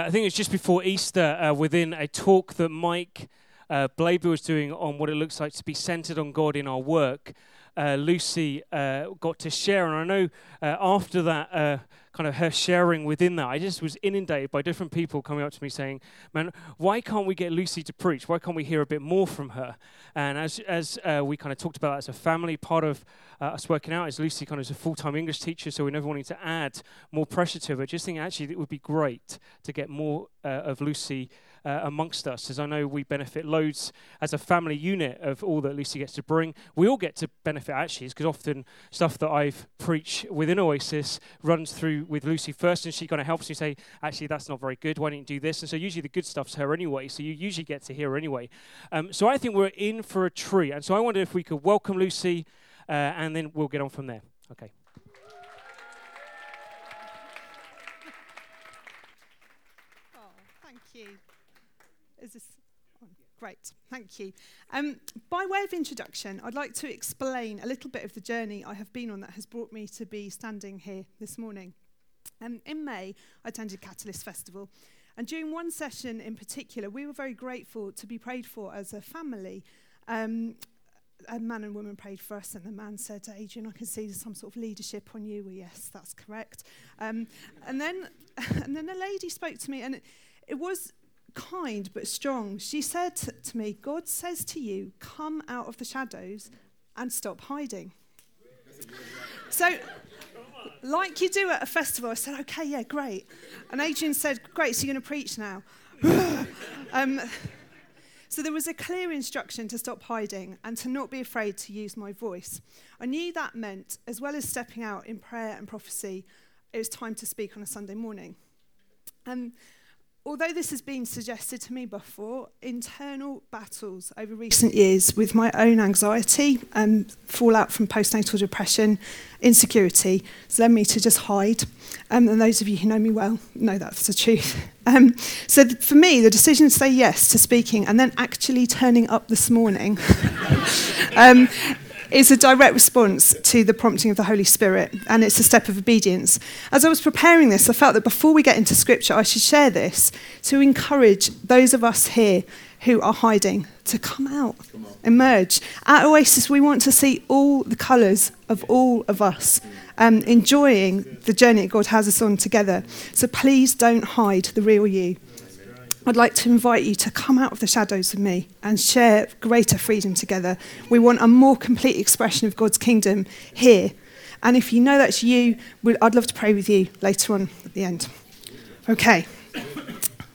I think it was just before Easter, within a talk that Mike Blaber was doing on what it looks like to be centered on God in our work, Lucy got to share. And I know after that, kind of her sharing within that, I just was inundated by different people coming up to me saying, man, why can't we get Lucy to preach? Why can't we hear a bit more from her? And as we kind of talked about that as a family, part of us working out is Lucy kind of is a full-time English teacher, so we never wanted to add more pressure to her. But just think, actually, it would be great to get more of Lucy amongst us, as I know we benefit loads as a family unit of all that Lucy gets to bring. We all get to benefit, actually, because often stuff that I've preached within Oasis runs through with Lucy first, and she kind of helps me say, actually, that's not very good, why don't you do this? And so usually the good stuff's her anyway, so you usually get to hear her anyway. So I think we're in for a treat, and so I wonder if we could welcome Lucy, and then we'll get on from there. Okay. Oh, thank you. Is this on? Great, thank you. By way of introduction, I'd like to explain a little bit of the journey I have been on that has brought me to be standing here this morning. In May, I attended Catalyst Festival, and during one session in particular, we were very grateful to be prayed for as a family. A man and woman prayed for us, and the man said, Adrian, I can see there's some sort of leadership on you. Well, yes, that's correct. And then a lady spoke to me, and it was kind but strong. She said to me, God says to you, come out of the shadows and stop hiding. So, like you do at a festival, I said, okay, yeah, great. And Adrian said, great, so you're going to preach now. So there was a clear instruction to stop hiding and to not be afraid to use my voice. I knew that meant, as well as stepping out in prayer and prophecy, it was time to speak on a Sunday morning. Although this has been suggested to me before, internal battles over recent years with my own anxiety and fallout from postnatal depression, insecurity, has led me to just hide. And those of you who know me well know that's the truth. So for me, the decision to say yes to speaking and then actually turning up this morning is a direct response to the prompting of the Holy Spirit, and it's a step of obedience. As I was preparing this, I felt that before we get into Scripture, I should share this to encourage those of us here who are hiding to come out, emerge. At Oasis, we want to see all the colours of all of us, enjoying the journey that God has us on together. So please don't hide the real you. I'd like to invite you to come out of the shadows with me and share greater freedom together. We want a more complete expression of God's kingdom here. And if you know that's you, I'd love to pray with you later on at the end. Okay.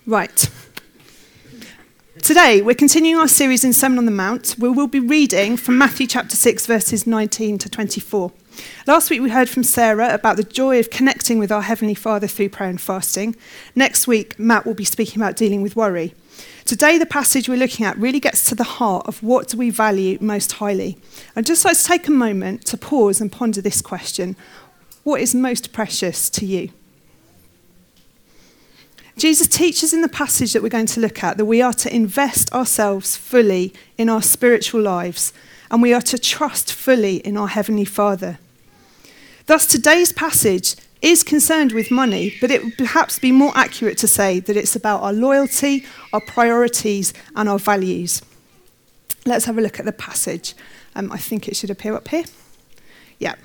Right. Today, we're continuing our series in Sermon on the Mount, where we'll be reading from Matthew chapter 6, verses 19 to 24. Last week we heard from Sarah about the joy of connecting with our Heavenly Father through prayer and fasting. Next week, Matt will be speaking about dealing with worry. Today, the passage we're looking at really gets to the heart of what do we value most highly. I'd just like to take a moment to pause and ponder this question. What is most precious to you? Jesus teaches in the passage that we're going to look at that we are to invest ourselves fully in our spiritual lives, and we are to trust fully in our Heavenly Father. Thus, today's passage is concerned with money, but it would perhaps be more accurate to say that it's about our loyalty, our priorities, and our values. Let's have a look at the passage. I think it should appear up here. Yeah.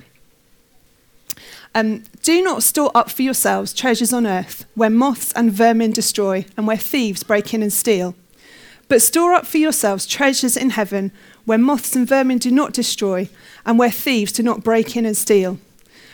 Do not store up for yourselves treasures on earth, where moths and vermin destroy, and where thieves break in and steal. But store up for yourselves treasures in heaven, where moths and vermin do not destroy, and where thieves do not break in and steal.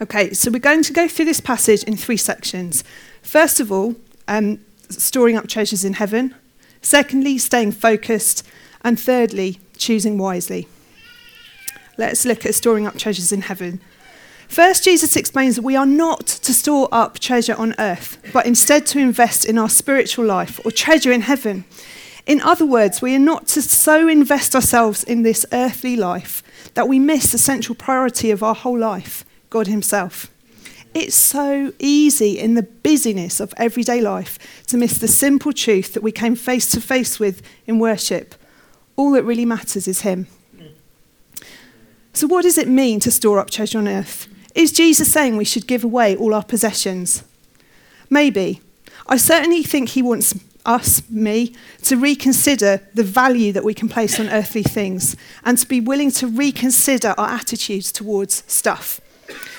Okay, so we're going to go through this passage in three sections. First of all, storing up treasures in heaven. Secondly, staying focused. And thirdly, choosing wisely. Let's look at storing up treasures in heaven. First, Jesus explains that we are not to store up treasure on earth, but instead to invest in our spiritual life or treasure in heaven. In other words, we are not to so invest ourselves in this earthly life that we miss the central priority of our whole life, God himself. It's so easy in the busyness of everyday life to miss the simple truth that we came face to face with in worship. All that really matters is him. So what does it mean to store up treasure on earth? Is Jesus saying we should give away all our possessions? Maybe. I certainly think he wants me, to reconsider the value that we can place on earthly things and to be willing to reconsider our attitudes towards stuff.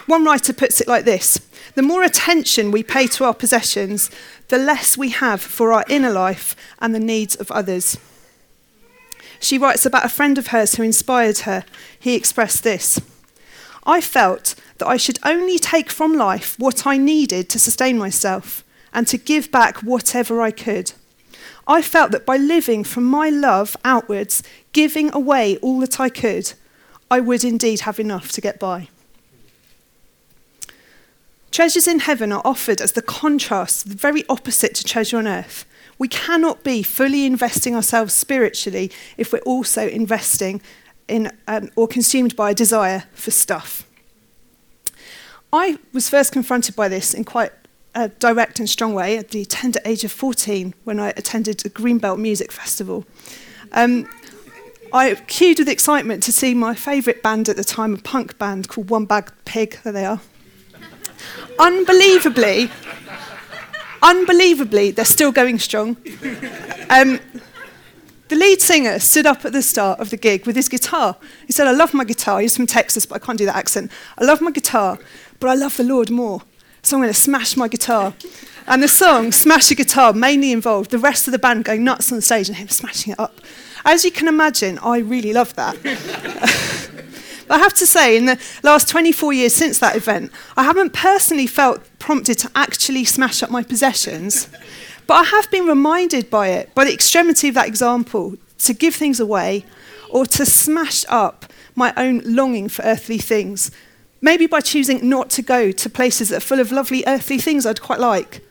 One writer puts it like this: the more attention we pay to our possessions, the less we have for our inner life and the needs of others. She writes about a friend of hers who inspired her. He expressed this: I felt that I should only take from life what I needed to sustain myself and to give back whatever I could. I felt that by living from my love outwards, giving away all that I could, I would indeed have enough to get by. Treasures in heaven are offered as the contrast, the very opposite to treasure on earth. We cannot be fully investing ourselves spiritually if we're also investing in or consumed by a desire for stuff. I was first confronted by this in quite a direct and strong way at the tender age of 14 when I attended a Greenbelt Music Festival. I queued with excitement to see my favourite band at the time, a punk band called One Bag Pig. There they are. Unbelievably, they're still going strong. The lead singer stood up at the start of the gig with his guitar. He said, "I love my guitar." He's from Texas, but I can't do that accent. "I love my guitar, but I love the Lord more. So I'm going to smash my guitar." And the song, Smash Your Guitar, mainly involved the rest of the band going nuts on stage and him smashing it up. As you can imagine, I really loved that. I have to say, in the last 24 years since that event, I haven't personally felt prompted to actually smash up my possessions, but I have been reminded by it, by the extremity of that example, to give things away or to smash up my own longing for earthly things. Maybe by choosing not to go to places that are full of lovely earthly things I'd quite like.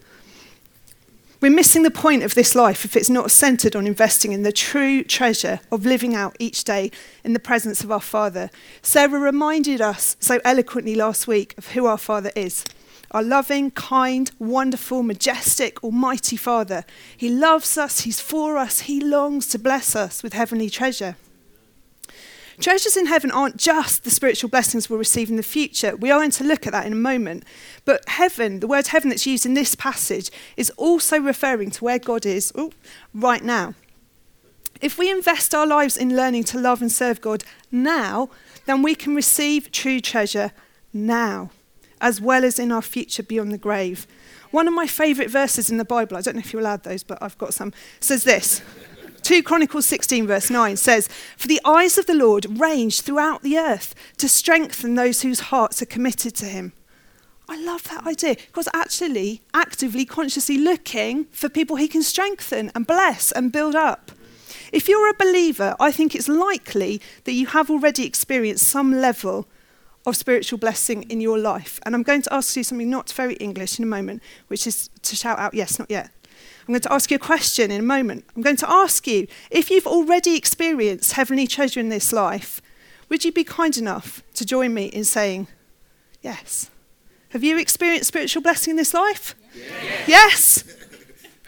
We're missing the point of this life if it's not centred on investing in the true treasure of living out each day in the presence of our Father. Sarah reminded us so eloquently last week of who our Father is. Our loving, kind, wonderful, majestic, almighty Father. He loves us, he's for us, he longs to bless us with heavenly treasure. Treasures in heaven aren't just the spiritual blessings we'll receive in the future. We are going to look at that in a moment. But heaven, the word heaven that's used in this passage, is also referring to where God is right now. If we invest our lives in learning to love and serve God now, then we can receive true treasure now, as well as in our future beyond the grave. One of my favourite verses in the Bible, I don't know if you're allowed those, but I've got some, says this. 2 Chronicles 16 verse 9 says, "For the eyes of the Lord range throughout the earth to strengthen those whose hearts are committed to him." I love that idea. God's actually actively, consciously looking for people he can strengthen and bless and build up. If you're a believer, I think it's likely that you have already experienced some level of spiritual blessing in your life. And I'm going to ask you something not very English in a moment, which is to shout out, "Yes, not yet." I'm going to ask you a question in a moment. I'm going to ask you, if you've already experienced heavenly treasure in this life, would you be kind enough to join me in saying, yes? Have you experienced spiritual blessing in this life? Yes.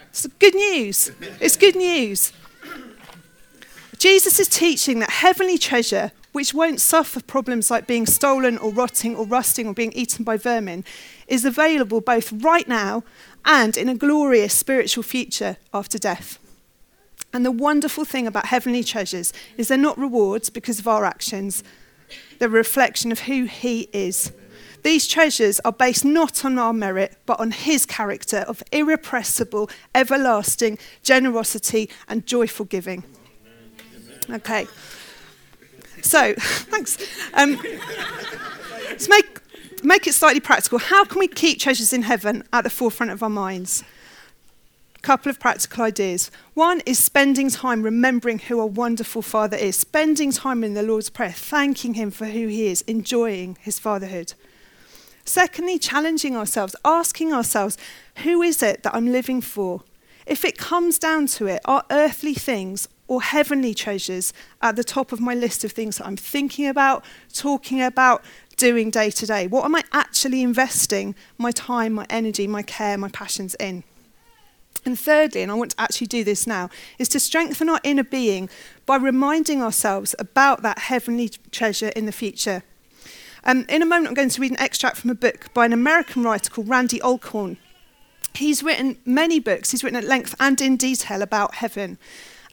It's good news. It's good news. Jesus is teaching that heavenly treasure, which won't suffer problems like being stolen or rotting or rusting or being eaten by vermin, is available both right now and in a glorious spiritual future after death. And the wonderful thing about heavenly treasures is they're not rewards because of our actions. They're a reflection of who he is. These treasures are based not on our merit, but on his character of irrepressible, everlasting generosity and joyful giving. Okay. So, thanks. Let's make it slightly practical. How can we keep treasures in heaven at the forefront of our minds? A couple of practical ideas. One is spending time remembering who our wonderful Father is, spending time in the Lord's Prayer, thanking him for who he is, enjoying his fatherhood. Secondly, challenging ourselves, asking ourselves, who is it that I'm living for? If it comes down to it, are earthly things or heavenly treasures at the top of my list of things that I'm thinking about, talking about, doing day to day? What am I actually investing my time, my energy, my care, my passions in? And thirdly, and I want to actually do this now, is to strengthen our inner being by reminding ourselves about that heavenly treasure in the future. In a moment, I'm going to read an extract from a book by an American writer called Randy Alcorn. He's written many books. He's written at length and in detail about heaven.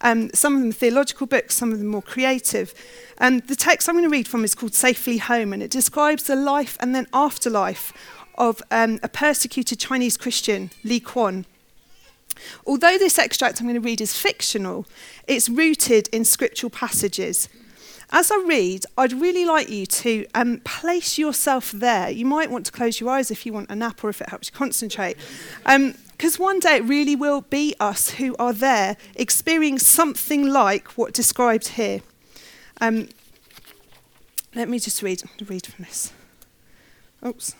Some of them theological books, some of them more creative. And the text I'm going to read from is called Safely Home, and it describes the life and then afterlife of a persecuted Chinese Christian, Li Quan. Although this extract I'm going to read is fictional, it's rooted in scriptural passages. As I read, I'd really like you to place yourself there. You might want to close your eyes if you want a nap or if it helps you concentrate. Because one day it really will be us who are there experiencing something like what described here. Let me just read. I'm going to read from this. Oops.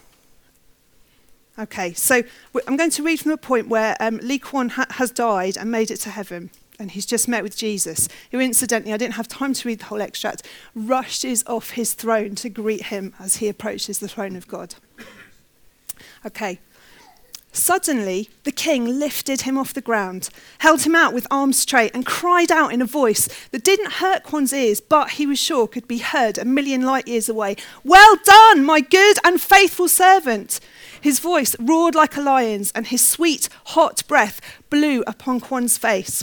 Okay, so I'm going to read from the point where Li Quan has died and made it to heaven, and he's just met with Jesus, who incidentally, I didn't have time to read the whole extract, rushes off his throne to greet him as he approaches the throne of God. Okay. Suddenly, the king lifted him off the ground, held him out with arms straight, and cried out in a voice that didn't hurt Quan's ears, but he was sure could be heard a million light years away. "Well done, my good and faithful servant!" His voice roared like a lion's, and his sweet, hot breath blew upon Quan's face.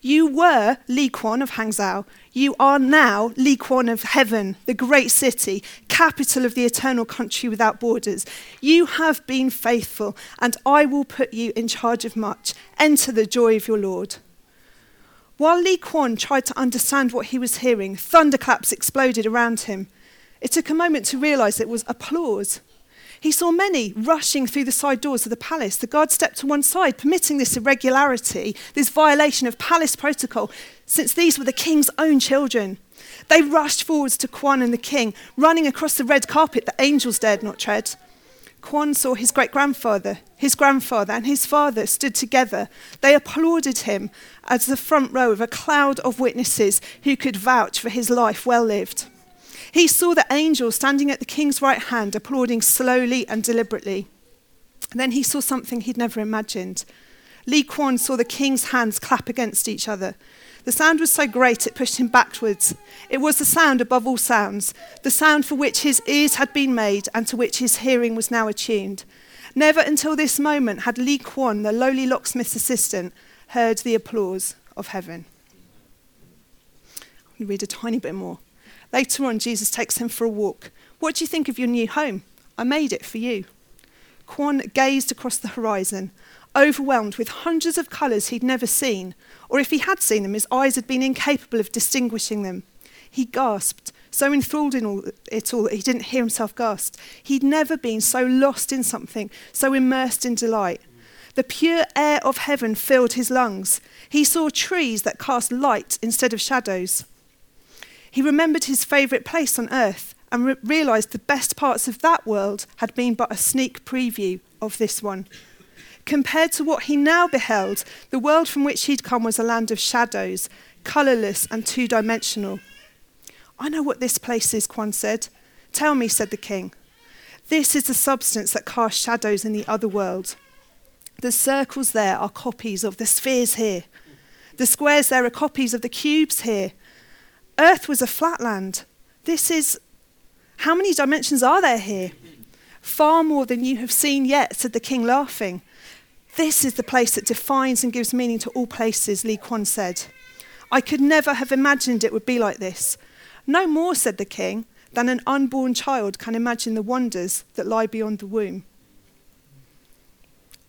"You were Li Quan of Hangzhou. You are now Li Quan of heaven, the great city, capital of the eternal country without borders. You have been faithful, and I will put you in charge of much. Enter the joy of your Lord." While Li Quan tried to understand what he was hearing, thunderclaps exploded around him. It took a moment to realize it was applause. He saw many rushing through the side doors of the palace. The guards stepped to one side, permitting this irregularity, this violation of palace protocol, since these were the king's own children. They rushed forwards to Quan and the king, running across the red carpet that angels dared not tread. Quan saw his great-grandfather, his grandfather, and his father stood together. They applauded him as the front row of a cloud of witnesses who could vouch for his life well lived. He saw the angel standing at the king's right hand, applauding slowly and deliberately. And then he saw something he'd never imagined. Li Quan saw the king's hands clap against each other. The sound was so great it pushed him backwards. It was the sound above all sounds, the sound for which his ears had been made and to which his hearing was now attuned. Never until this moment had Li Quan, the lowly locksmith's assistant, heard the applause of heaven. I'm going to read a tiny bit more. Later on, Jesus takes him for a walk. "What do you think of your new home? I made it for you." Quan gazed across the horizon, overwhelmed with hundreds of colours he'd never seen, or if he had seen them, his eyes had been incapable of distinguishing them. He gasped, so enthralled in it all that he didn't hear himself gasp. He'd never been so lost in something, so immersed in delight. The pure air of heaven filled his lungs. He saw trees that cast light instead of shadows. He remembered his favourite place on earth and realised the best parts of that world had been but a sneak preview of this one. Compared to what he now beheld, the world from which he'd come was a land of shadows, colourless and two-dimensional. "I know what this place is," Quan said. "Tell me," said the king. "This is the substance that casts shadows in the other world. The circles there are copies of the spheres here. The squares there are copies of the cubes here. Earth was a flatland. This is... How many dimensions are there here?" "Far more than you have seen yet," said the king, laughing. "This is the place that defines and gives meaning to all places," Li Quan said. "I could never have imagined it would be like this." "No more," said the king, "than an unborn child can imagine the wonders that lie beyond the womb."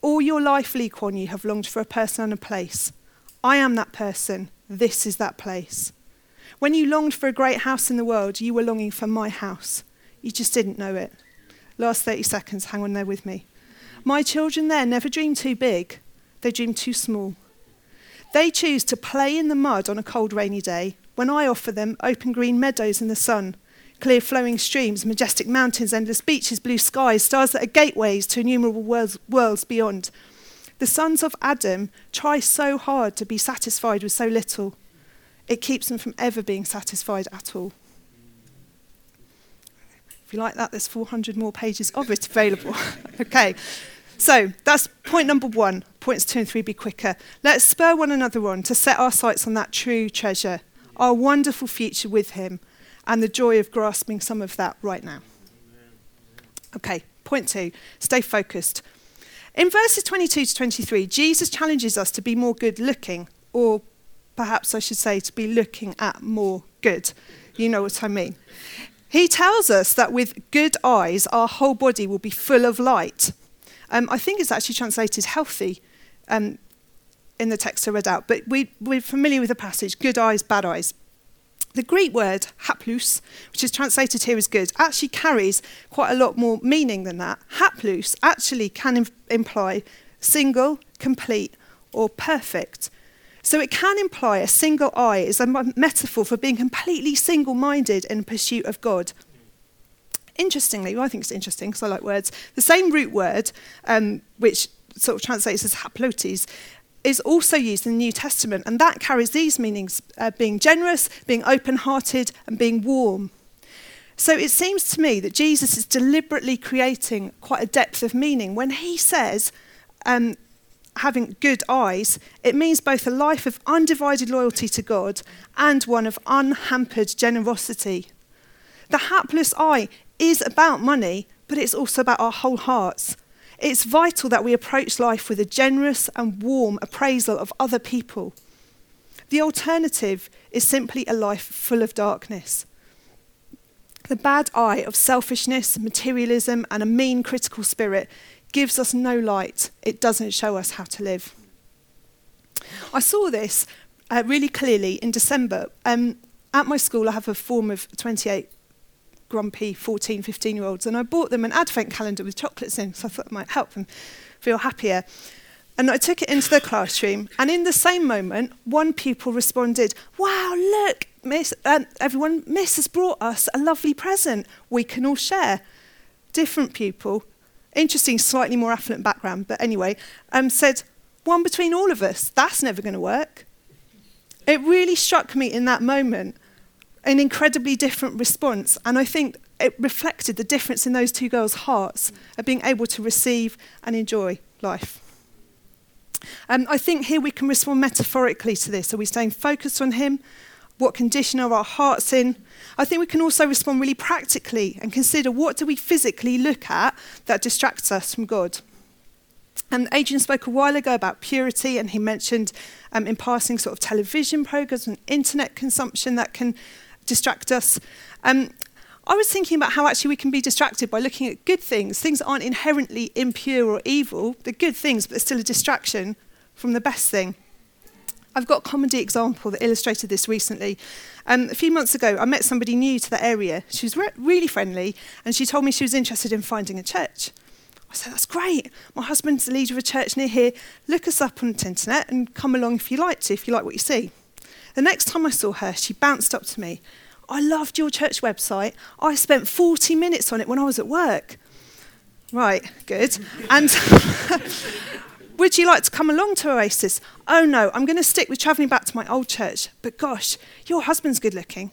"All your life, Li Quan, you have longed for a person and a place. I am that person. This is that place. When you longed for a great house in the world, you were longing for my house. You just didn't know it." Last 30 seconds, hang on there with me. "My children there never dream too big. They dream too small. They choose to play in the mud on a cold, rainy day, when I offer them open green meadows in the sun, clear flowing streams, majestic mountains, endless beaches, blue skies, stars that are gateways to innumerable worlds beyond. The sons of Adam try so hard to be satisfied with so little. It keeps them from ever being satisfied at all. If you like that, there's 400 more pages of it available. Okay, so that's point number one. Points 2 and 3 be quicker. Let's spur one another on to set our sights on that true treasure, our wonderful future with him, and the joy of grasping some of that right now. Okay, point 2, stay focused. In verses 22 to 23, Jesus challenges us to be more good-looking, or perhaps I should say to be looking at more good. You know what I mean. He tells us that with good eyes, our whole body will be full of light. I think it's actually translated healthy in the text I read out, but we're familiar with the passage, good eyes, bad eyes. The Greek word haplous, which is translated here as good, actually carries quite a lot more meaning than that. Haplous actually can imply single, complete, or perfect. So it can imply a single eye is a metaphor for being completely single-minded in pursuit of God. Interestingly, well, I think it's interesting because I like words, the same root word, which sort of translates as haplotes, is also used in the New Testament, and that carries these meanings, being generous, being open-hearted, and being warm. So it seems to me that Jesus is deliberately creating quite a depth of meaning. When he says having good eyes, it means both a life of undivided loyalty to God and one of unhampered generosity. The hapless eye is about money, but it's also about our whole hearts. It's vital that we approach life with a generous and warm appraisal of other people. The alternative is simply a life full of darkness. The bad eye of selfishness, materialism, and a mean critical spirit gives us no light. It doesn't show us how to live. I saw this really clearly in December. At my school, I have a form of 28 grumpy 14, 15-year-olds, and I bought them an advent calendar with chocolates in, so I thought it might help them feel happier. And I took it into their classroom, and in the same moment, one pupil responded, "Wow, look, Miss, everyone, Miss has brought us a lovely present. We can all share." Different pupil, interesting, slightly more affluent background, but anyway, said, "One between all of us, that's never going to work." It really struck me in that moment, an incredibly different response, and I think it reflected the difference in those two girls' hearts of being able to receive and enjoy life. I think here we can respond metaphorically to this. Are we staying focused on him? What condition are our hearts in? I think we can also respond really practically and consider what do we physically look at that distracts us from God. And Adrian spoke a while ago about purity, and he mentioned in passing sort of television programs and internet consumption that can distract us. I was thinking about how actually we can be distracted by looking at good things, things that aren't inherently impure or evil. They're good things, but they're still a distraction from the best thing. I've got a comedy example that illustrated this recently. A few months ago, I met somebody new to the area. She was really friendly, and she told me she was interested in finding a church. I said, "That's great. My husband's the leader of a church near here. Look us up on the internet and come along if you like to, if you like what you see." The next time I saw her, she bounced up to me. "I loved your church website. I spent 40 minutes on it when I was at work." Right, good. And "Would you like to come along to Oasis?" "Oh no, I'm going to stick with travelling back to my old church." "But gosh, your husband's good looking."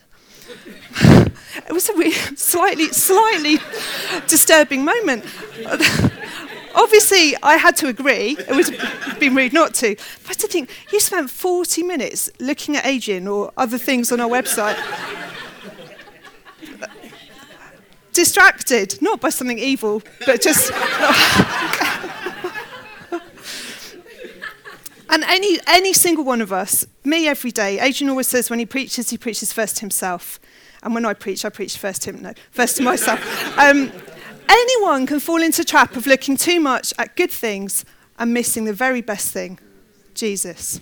It was a really slightly disturbing moment. Obviously, I had to agree. It would have been rude not to. But to think, you spent 40 minutes looking at Adrian or other things on our website. Distracted, not by something evil, but just... And any single one of us, me every day, Adrian always says when he preaches first to himself. And when I preach first to myself. Anyone can fall into the trap of looking too much at good things and missing the very best thing, Jesus.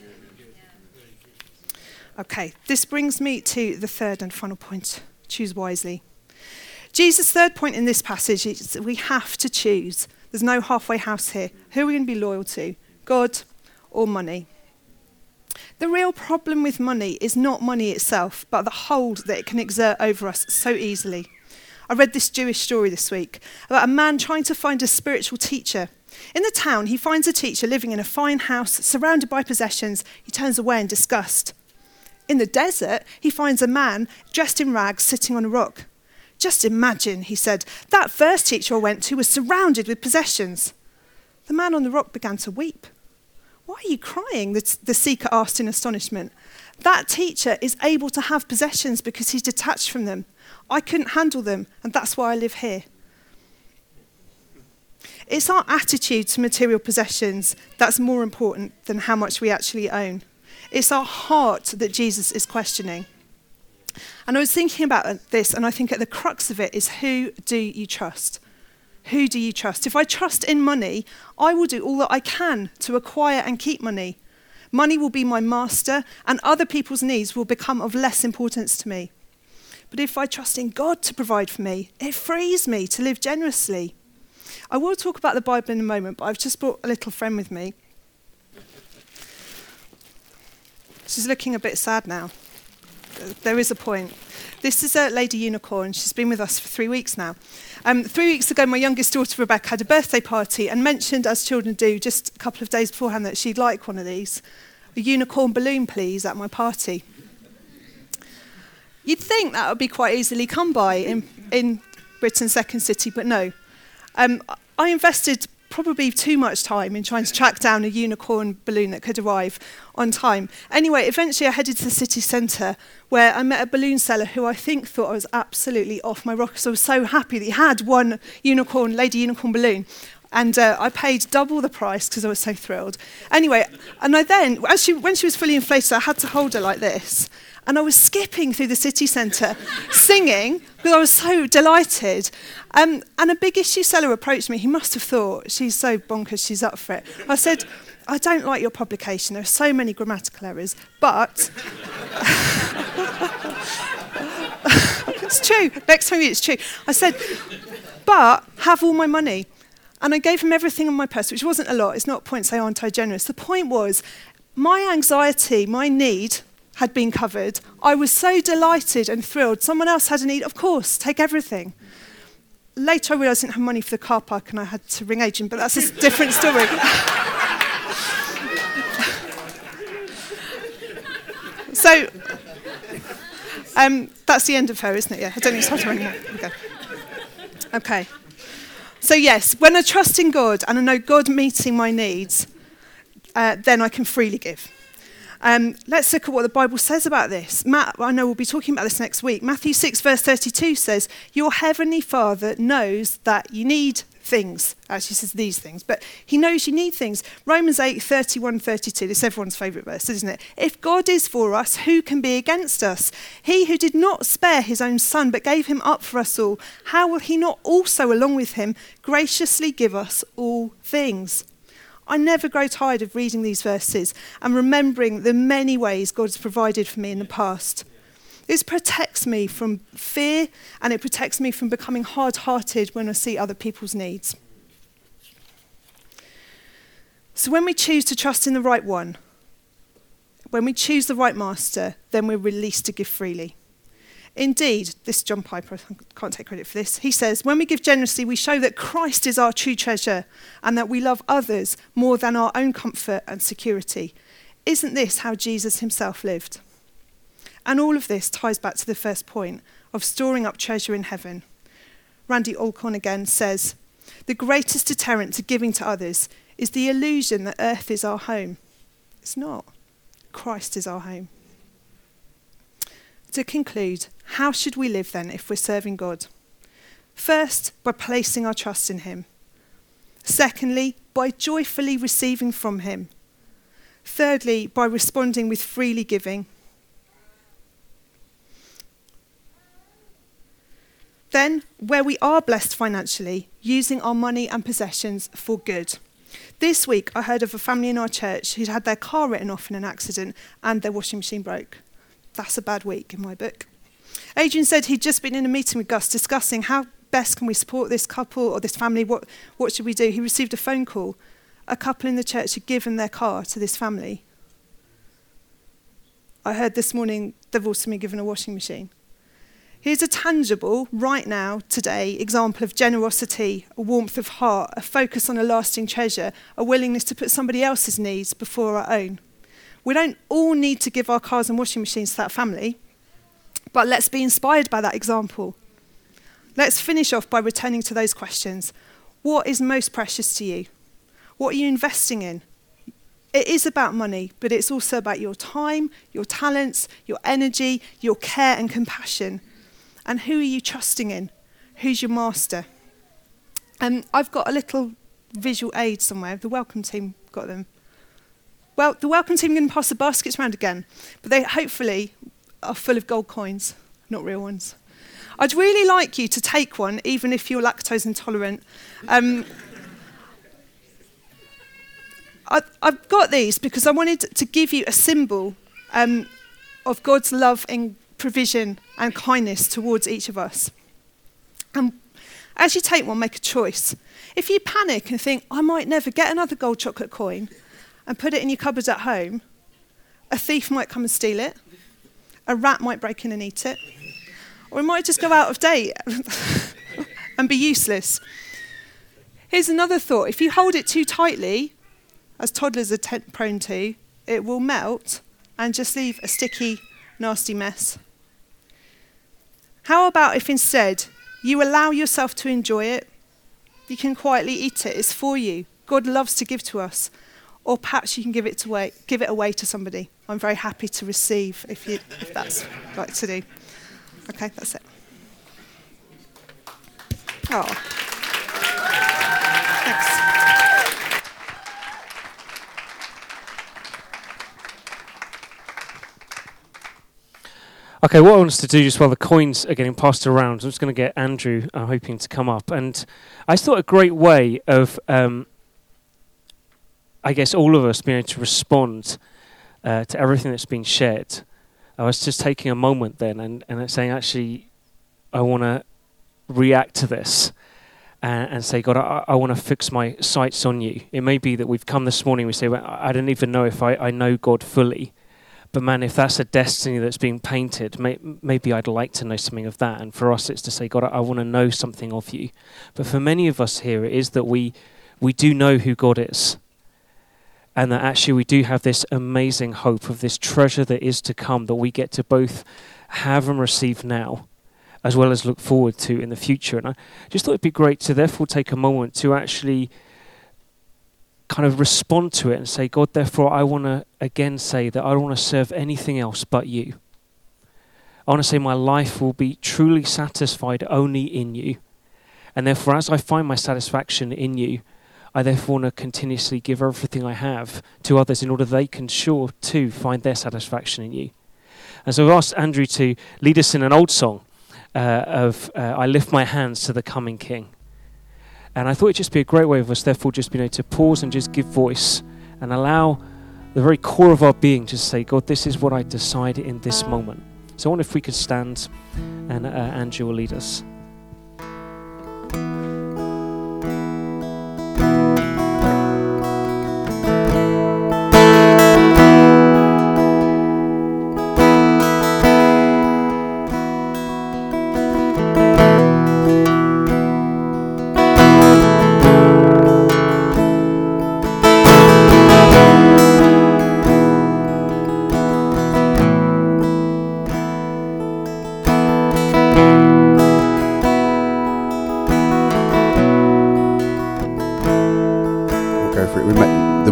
Okay, this brings me to the third and final point, choose wisely. Jesus' third point in this passage is that we have to choose. There's no halfway house here. Who are we going to be loyal to, God or money? The real problem with money is not money itself, but the hold that it can exert over us so easily. I read this Jewish story this week about a man trying to find a spiritual teacher. In the town, he finds a teacher living in a fine house, surrounded by possessions. He turns away in disgust. In the desert, he finds a man dressed in rags sitting on a rock. "Just imagine," he said, "that first teacher I went to was surrounded with possessions." The man on the rock began to weep. "Why are you crying?" the seeker asked in astonishment. "That teacher is able to have possessions because he's detached from them. I couldn't handle them, and that's why I live here." It's our attitude to material possessions that's more important than how much we actually own. It's our heart that Jesus is questioning. And I was thinking about this, and I think at the crux of it is, who do you trust? Who do you trust? If I trust in money, I will do all that I can to acquire and keep money. Money will be my master, and other people's needs will become of less importance to me. But if I trust in God to provide for me, it frees me to live generously. I will talk about the Bible in a moment, but I've just brought a little friend with me. She's looking a bit sad now. There is a point. This is a lady unicorn. She's been with us for 3 weeks now. 3 weeks ago, my youngest daughter, Rebecca, had a birthday party and mentioned, as children do, just a couple of days beforehand, that she'd like one of these. "A unicorn balloon, please, at my party." You'd think that would be quite easily come by in Britain's second city, but no. I invested probably too much time in trying to track down a unicorn balloon that could arrive on time. Anyway, eventually I headed to the city centre, where I met a balloon seller who I think thought I was absolutely off my rocker. So I was so happy that he had one unicorn, lady unicorn balloon. And I paid double the price because I was so thrilled. Anyway, and I then, when she was fully inflated, I had to hold her like this. And I was skipping through the city centre, singing, because I was so delighted. And a big issue seller approached me. He must have thought, "She's so bonkers, she's up for it." I said, "I don't like your publication. There are so many grammatical errors, but..." It's true. Next time it's true. I said, "But have all my money." And I gave him everything in my purse, which wasn't a lot. It's not a point to say, "Aren't I generous?" The point was, my anxiety, my need had been covered. I was so delighted and thrilled. Someone else had a need. Of course, take everything. Later I realised I didn't have money for the car park and I had to ring Adrian, but that's a different story. So, that's the end of her, isn't it? Yeah, I don't need to talk to her anymore. Okay. So yes, when I trust in God and I know God meeting my needs, then I can freely give. Let's look at what the Bible says about this. Matt, I know we'll be talking about this next week. Matthew 6 verse 32 says, "Your heavenly Father knows that you need things." Actually, it says these things, but he knows you need things. Romans 8, 31, 32, this is everyone's favourite verse, isn't it? "If God is for us, who can be against us? He who did not spare his own son, but gave him up for us all, how will he not also, along with him, graciously give us all things?" I never grow tired of reading these verses and remembering the many ways God has provided for me in the past. This protects me from fear, and it protects me from becoming hard-hearted when I see other people's needs. So when we choose to trust in the right one, when we choose the right master, then we're released to give freely. Indeed, this is John Piper, I can't take credit for this. He says, "When we give generously, we show that Christ is our true treasure and that we love others more than our own comfort and security." Isn't this how Jesus himself lived? And all of this ties back to the first point of storing up treasure in heaven. Randy Alcorn again says, "The greatest deterrent to giving to others is the illusion that earth is our home. It's not. Christ is our home." To conclude, how should we live then if we're serving God? First, by placing our trust in him. Secondly, by joyfully receiving from him. Thirdly, by responding with freely giving. Then, where we are blessed financially, using our money and possessions for good. This week, I heard of a family in our church who'd had their car written off in an accident and their washing machine broke. That's a bad week in my book. Adrian said he'd just been in a meeting with Gus discussing how best can we support this couple or this family, what should we do? He received a phone call. A couple in the church had given their car to this family. I heard this morning they've also been given a washing machine. Here's a tangible, right now, today, example of generosity, a warmth of heart, a focus on a lasting treasure, a willingness to put somebody else's needs before our own. We don't all need to give our cars and washing machines to that family, but let's be inspired by that example. Let's finish off by returning to those questions. What is most precious to you? What are you investing in? It is about money, but it's also about your time, your talents, your energy, your care and compassion. And who are you trusting in? Who's your master? I've got a little visual aid somewhere. The welcome team got them. Well, the welcome team are going to pass the baskets around again, but they hopefully are full of gold coins, not real ones. I'd really like you to take one, even if you're lactose intolerant. I've got these because I wanted to give you a symbol of God's love and provision and kindness towards each of us. And as you take one, make a choice. If you panic and think, I might never get another gold chocolate coin, and put it in your cupboard at home, a thief might come and steal it, a rat might break in and eat it, or it might just go out of date and be useless. Here's another thought. If you hold it too tightly, as toddlers are prone to, it will melt and just leave a sticky, nasty mess. How about if instead you allow yourself to enjoy it? You can quietly eat it. It's for you. God loves to give to us. Or perhaps you can give it away to somebody. I'm very happy to receive if that's what you'd like to do. Okay, that's it. Oh. Okay, what I want us to do just while the coins are getting passed around, I'm just going to get Andrew, I'm hoping, to come up. And I just thought a great way of, I guess, all of us being able to respond to everything that's been shared. I was just taking a moment then and saying, actually, I want to react to this and say, God, I want to fix my sights on you. It may be that we've come this morning, we say, well, I don't even know if I know God fully. But man, if that's a destiny that's being painted, maybe I'd like to know something of that. And for us, it's to say, God, I want to know something of you. But for many of us here, it is that we do know who God is. And that actually we do have this amazing hope of this treasure that is to come that we get to both have and receive now, as well as look forward to in the future. And I just thought it'd be great to therefore take a moment to actually kind of respond to it and say, God, therefore, I want to again say that I don't want to serve anything else but you. I want to say my life will be truly satisfied only in you. And therefore, as I find my satisfaction in you, I therefore want to continuously give everything I have to others in order they can sure to find their satisfaction in you. And so I've asked Andrew to lead us in an old song of I Lift My Hands to the Coming King. And I thought it'd just be a great way of us, therefore, just being able to pause and just give voice and allow the very core of our being to say, God, this is what I decide in this moment. So I wonder if we could stand and Andrew will lead us.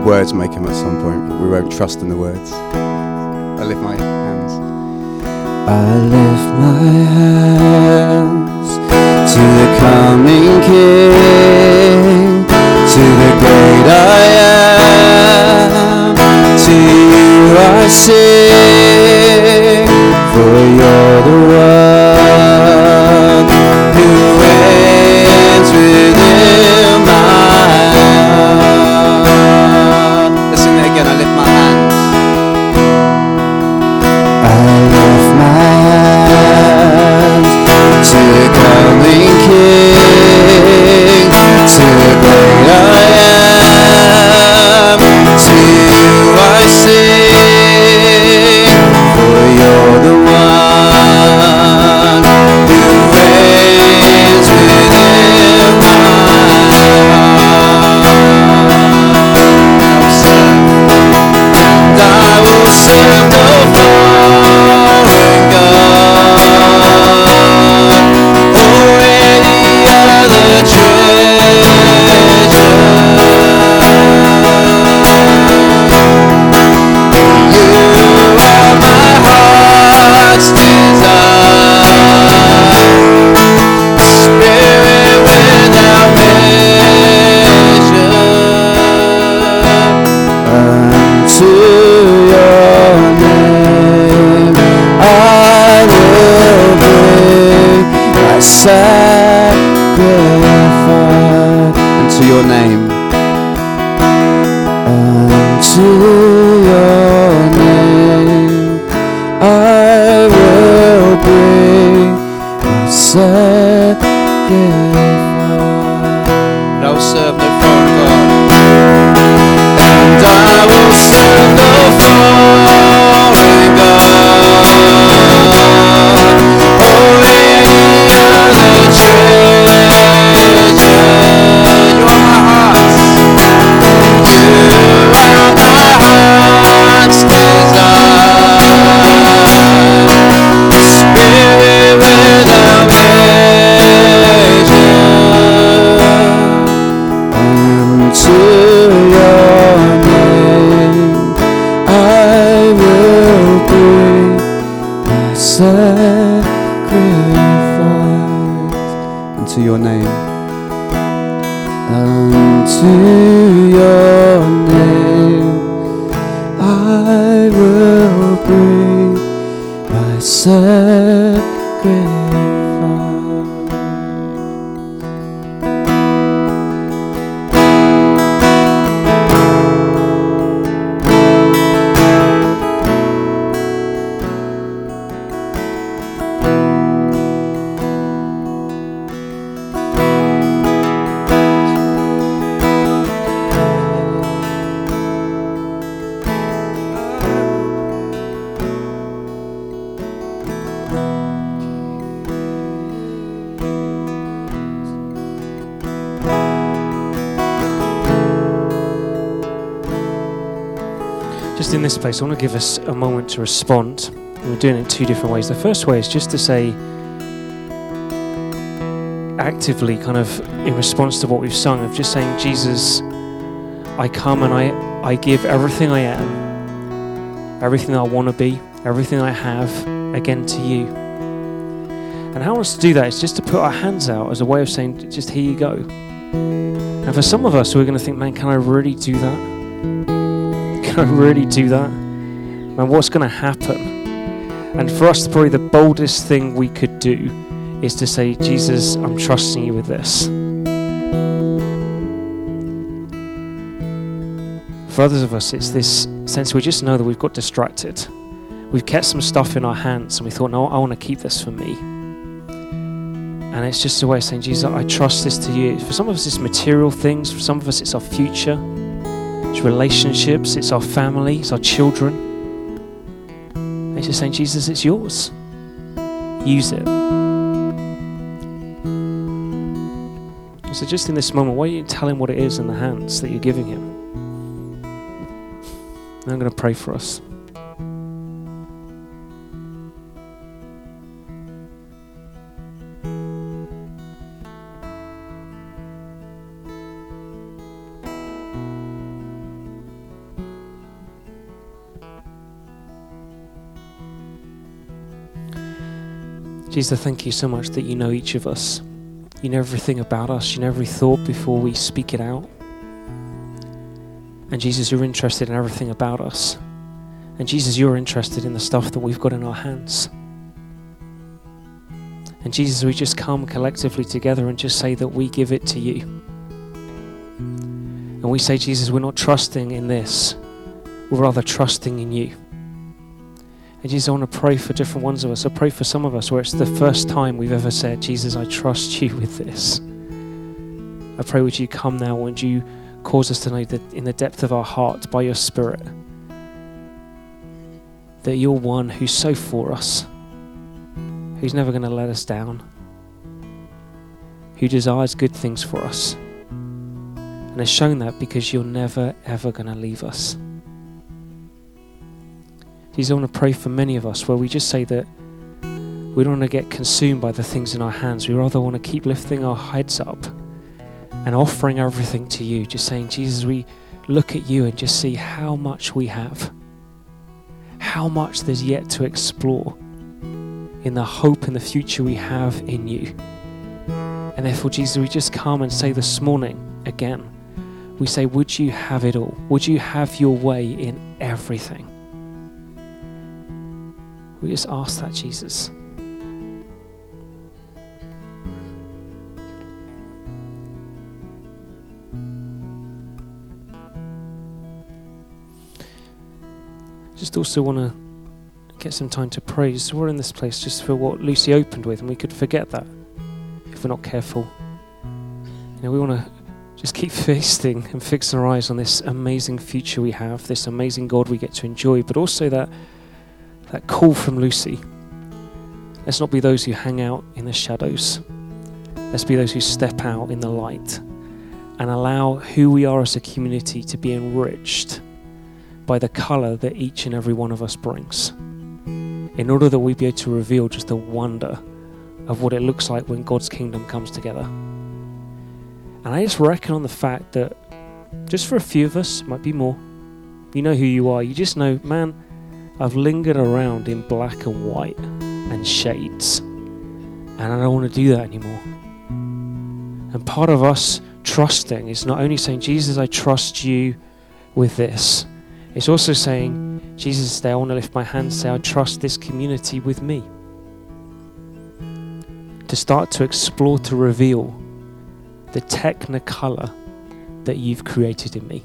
Words make him at some point, but we won't trust in the words. I lift my hands. I lift my hands to the coming King, to the great I am. To you I sing, for you're the one who ends within my hands. I lift my hands. I lift my hands to the coming King, to the great I am. To you I sing. In this place, I want to give us a moment to respond. And we're doing it two different ways. The first way is just to say, actively, kind of in response to what we've sung, of just saying, Jesus, I come and I give everything I am, everything that I want to be, everything I have, again to you. And how I want us to do that is just to put our hands out as a way of saying, just here you go. And for some of us, we're going to think, man, can I really do that? I really do that? And what's going to happen? And for us, probably the boldest thing we could do is to say, Jesus, I'm trusting you with this. For others of us, it's this sense we just know that we've got distracted. We've kept some stuff in our hands and we thought, no, I want to keep this for me. And it's just a way of saying, Jesus, I trust this to you. For some of us, it's material things. For some of us, it's our future. It's relationships, it's our family, it's our children. And it's just saying, Jesus, it's yours. Use it. So just in this moment, why don't you tell him what it is in the hands that you're giving him? And I'm going to pray for us. Jesus, thank you so much that you know each of us. You know everything about us. You know every thought before we speak it out. And Jesus, you're interested in everything about us. And Jesus, you're interested in the stuff that we've got in our hands. And Jesus, we just come collectively together and just say that we give it to you. And we say, Jesus, we're not trusting in this. We're rather trusting in you. And Jesus, I want to pray for different ones of us. I pray for some of us where it's the first time we've ever said, Jesus, I trust you with this. I pray, would you come now? Would you cause us to know that in the depth of our heart, by your Spirit, that you're one who's so for us, who's never going to let us down, who desires good things for us, and has shown that because you're never, ever going to leave us. Jesus, I want to pray for many of us where we just say that we don't want to get consumed by the things in our hands. We rather want to keep lifting our heads up and offering everything to you. Just saying, Jesus, we look at you and just see how much we have. How much there's yet to explore in the hope and the future we have in you. And therefore, Jesus, we just come and say this morning again, we say, would you have it all? Would you have your way in everything? We just ask that, Jesus. Just also want to get some time to praise. So we're in this place just for what Lucy opened with, and we could forget that if we're not careful. You know, we want to just keep feasting and fixing our eyes on this amazing future we have, this amazing God we get to enjoy, but also that call from Lucy. Let's not be those who hang out in the shadows. Let's be those who step out in the light and allow who we are as a community to be enriched by the colour that each and every one of us brings, in order that we be able to reveal just the wonder of what it looks like when God's kingdom comes together. And I just reckon on the fact that just for a few of us, might be more, you know who you are, you just know, man, I've lingered around in black and white and shades, and I don't want to do that anymore. And part of us trusting is not only saying, Jesus, I trust you with this. It's also saying, Jesus, I want to lift my hands and say, I trust this community with me. to start to explore, to reveal the technicolor that you've created in me.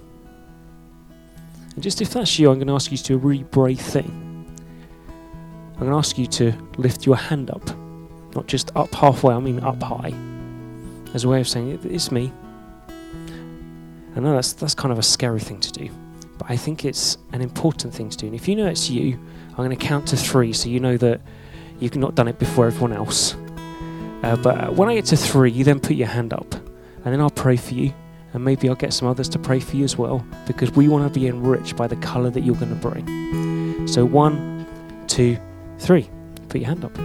And just if that's you, I'm going to ask you to do a really brave thing. I'm going to ask you to lift your hand up, not just up halfway, I mean up high, as a way of saying, it's me. I know that's kind of a scary thing to do, but I think it's an important thing to do. And if you know it's you, I'm going to count to 3 so you know that you've not done it before everyone else. But when I get to 3, you then put your hand up, and then I'll pray for you. And maybe I'll get some others to pray for you as well, because we want to be enriched by the colour that you're going to bring. So 1, 2, 3. Put your hand up.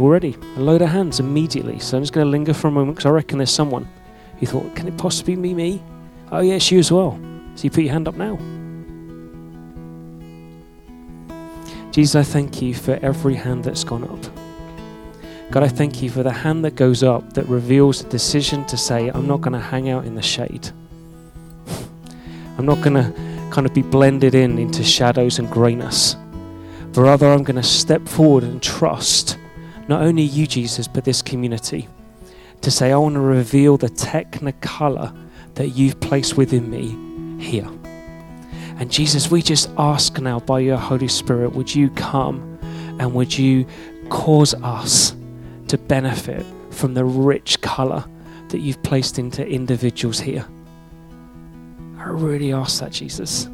Already, a load of hands immediately. So I'm just going to linger for a moment, because I reckon there's someone who thought, can it possibly be me? Oh yeah, it's you as well. So you put your hand up now. Jesus, I thank you for every hand that's gone up. God, I thank you for the hand that goes up that reveals the decision to say, I'm not going to hang out in the shade. I'm not going to kind of be blended in into shadows and greyness. But rather, I'm going to step forward and trust not only you, Jesus, but this community to say, I want to reveal the technicolor that you've placed within me here. And Jesus, we just ask now by your Holy Spirit, would you come and would you cause us to benefit from the rich colour that you've placed into individuals here. I really ask that, Jesus.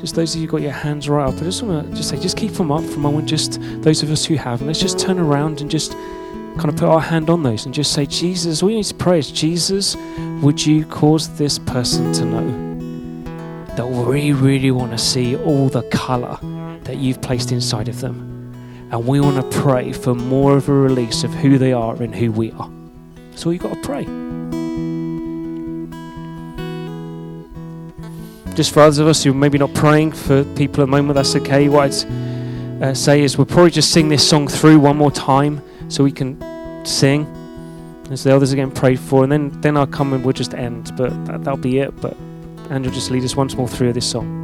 Just those of you who've got your hands right up, I just want to say, just keep them up for a moment, just those of us who haven't. Let's just turn around and just kind of put our hand on those and just say, Jesus, all you need to pray is, Jesus, would you cause this person to know that we really want to see all the colour that you've placed inside of them. And we want to pray for more of a release of who they are and who we are. That's all you've got to pray. Just for others of us who are maybe not praying for people at the moment, that's okay. What I'd say is we'll probably just sing this song through one more time so we can sing as the others are getting prayed for. And then I'll come and we'll just end. But that'll be it. But Andrew, just lead us once more through this song.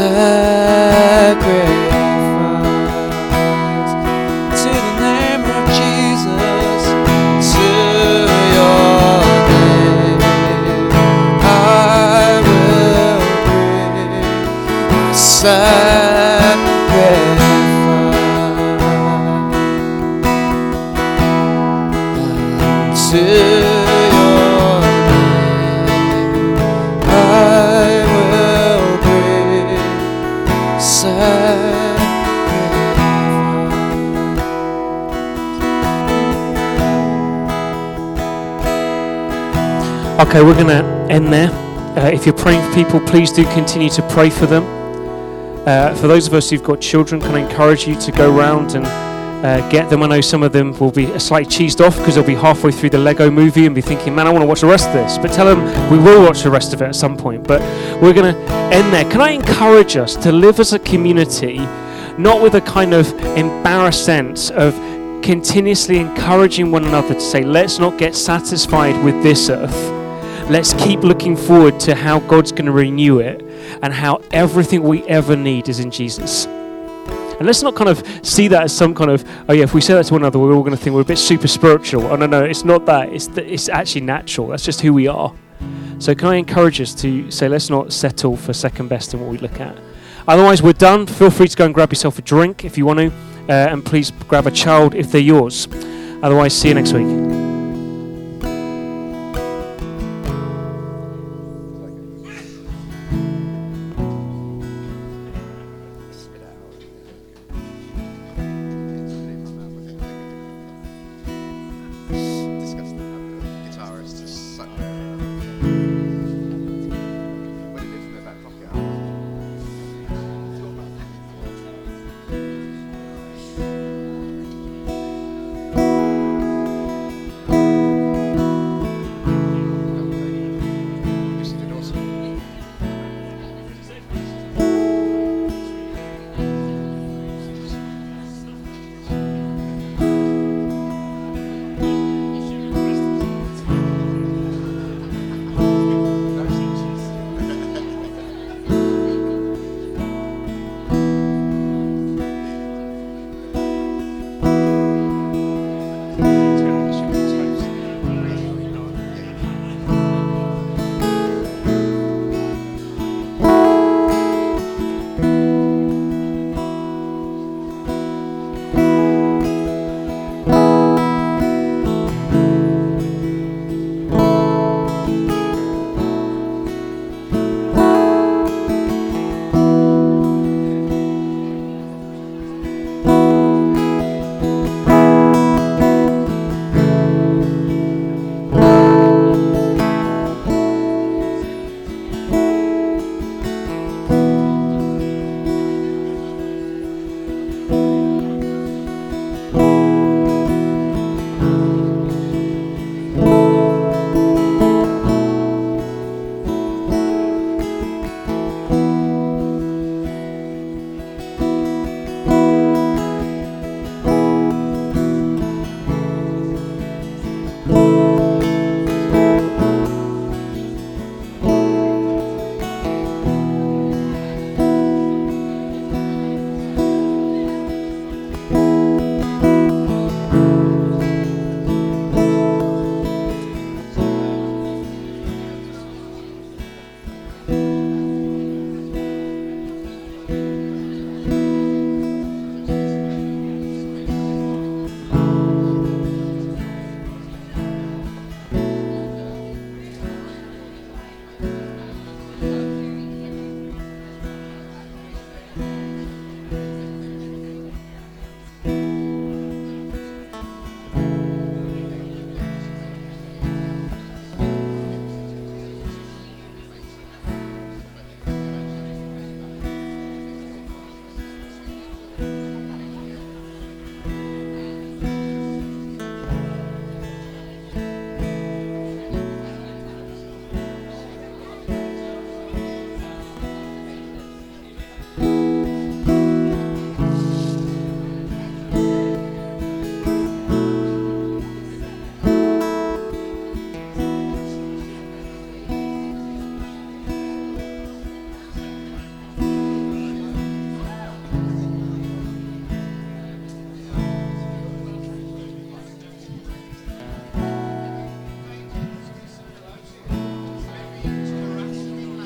Sacrifice to the name of Jesus. sacrifice unto Okay, we're going to end there. If you're praying for people, please do continue to pray for them. For those of us who've got children, can I encourage you to go round and get them? I know some of them will be slightly cheesed off because they'll be halfway through the Lego movie and be thinking, man, I want to watch the rest of this. But tell them we will watch the rest of it at some point. But we're going to end there. Can I encourage us to live as a community, not with a kind of embarrassed sense of continuously encouraging one another to say, let's not get satisfied with this earth. Let's keep looking forward to how God's going to renew it and how everything we ever need is in Jesus. And let's not kind of see that as some kind of, oh yeah, if we say that to one another, we're all going to think we're a bit super spiritual. Oh no, it's not that. It's actually natural. That's just who we are. So can I encourage us to say, let's not settle for second best in what we look at. Otherwise, we're done. Feel free to go and grab yourself a drink if you want to. And please grab a child if they're yours. Otherwise, see you next week.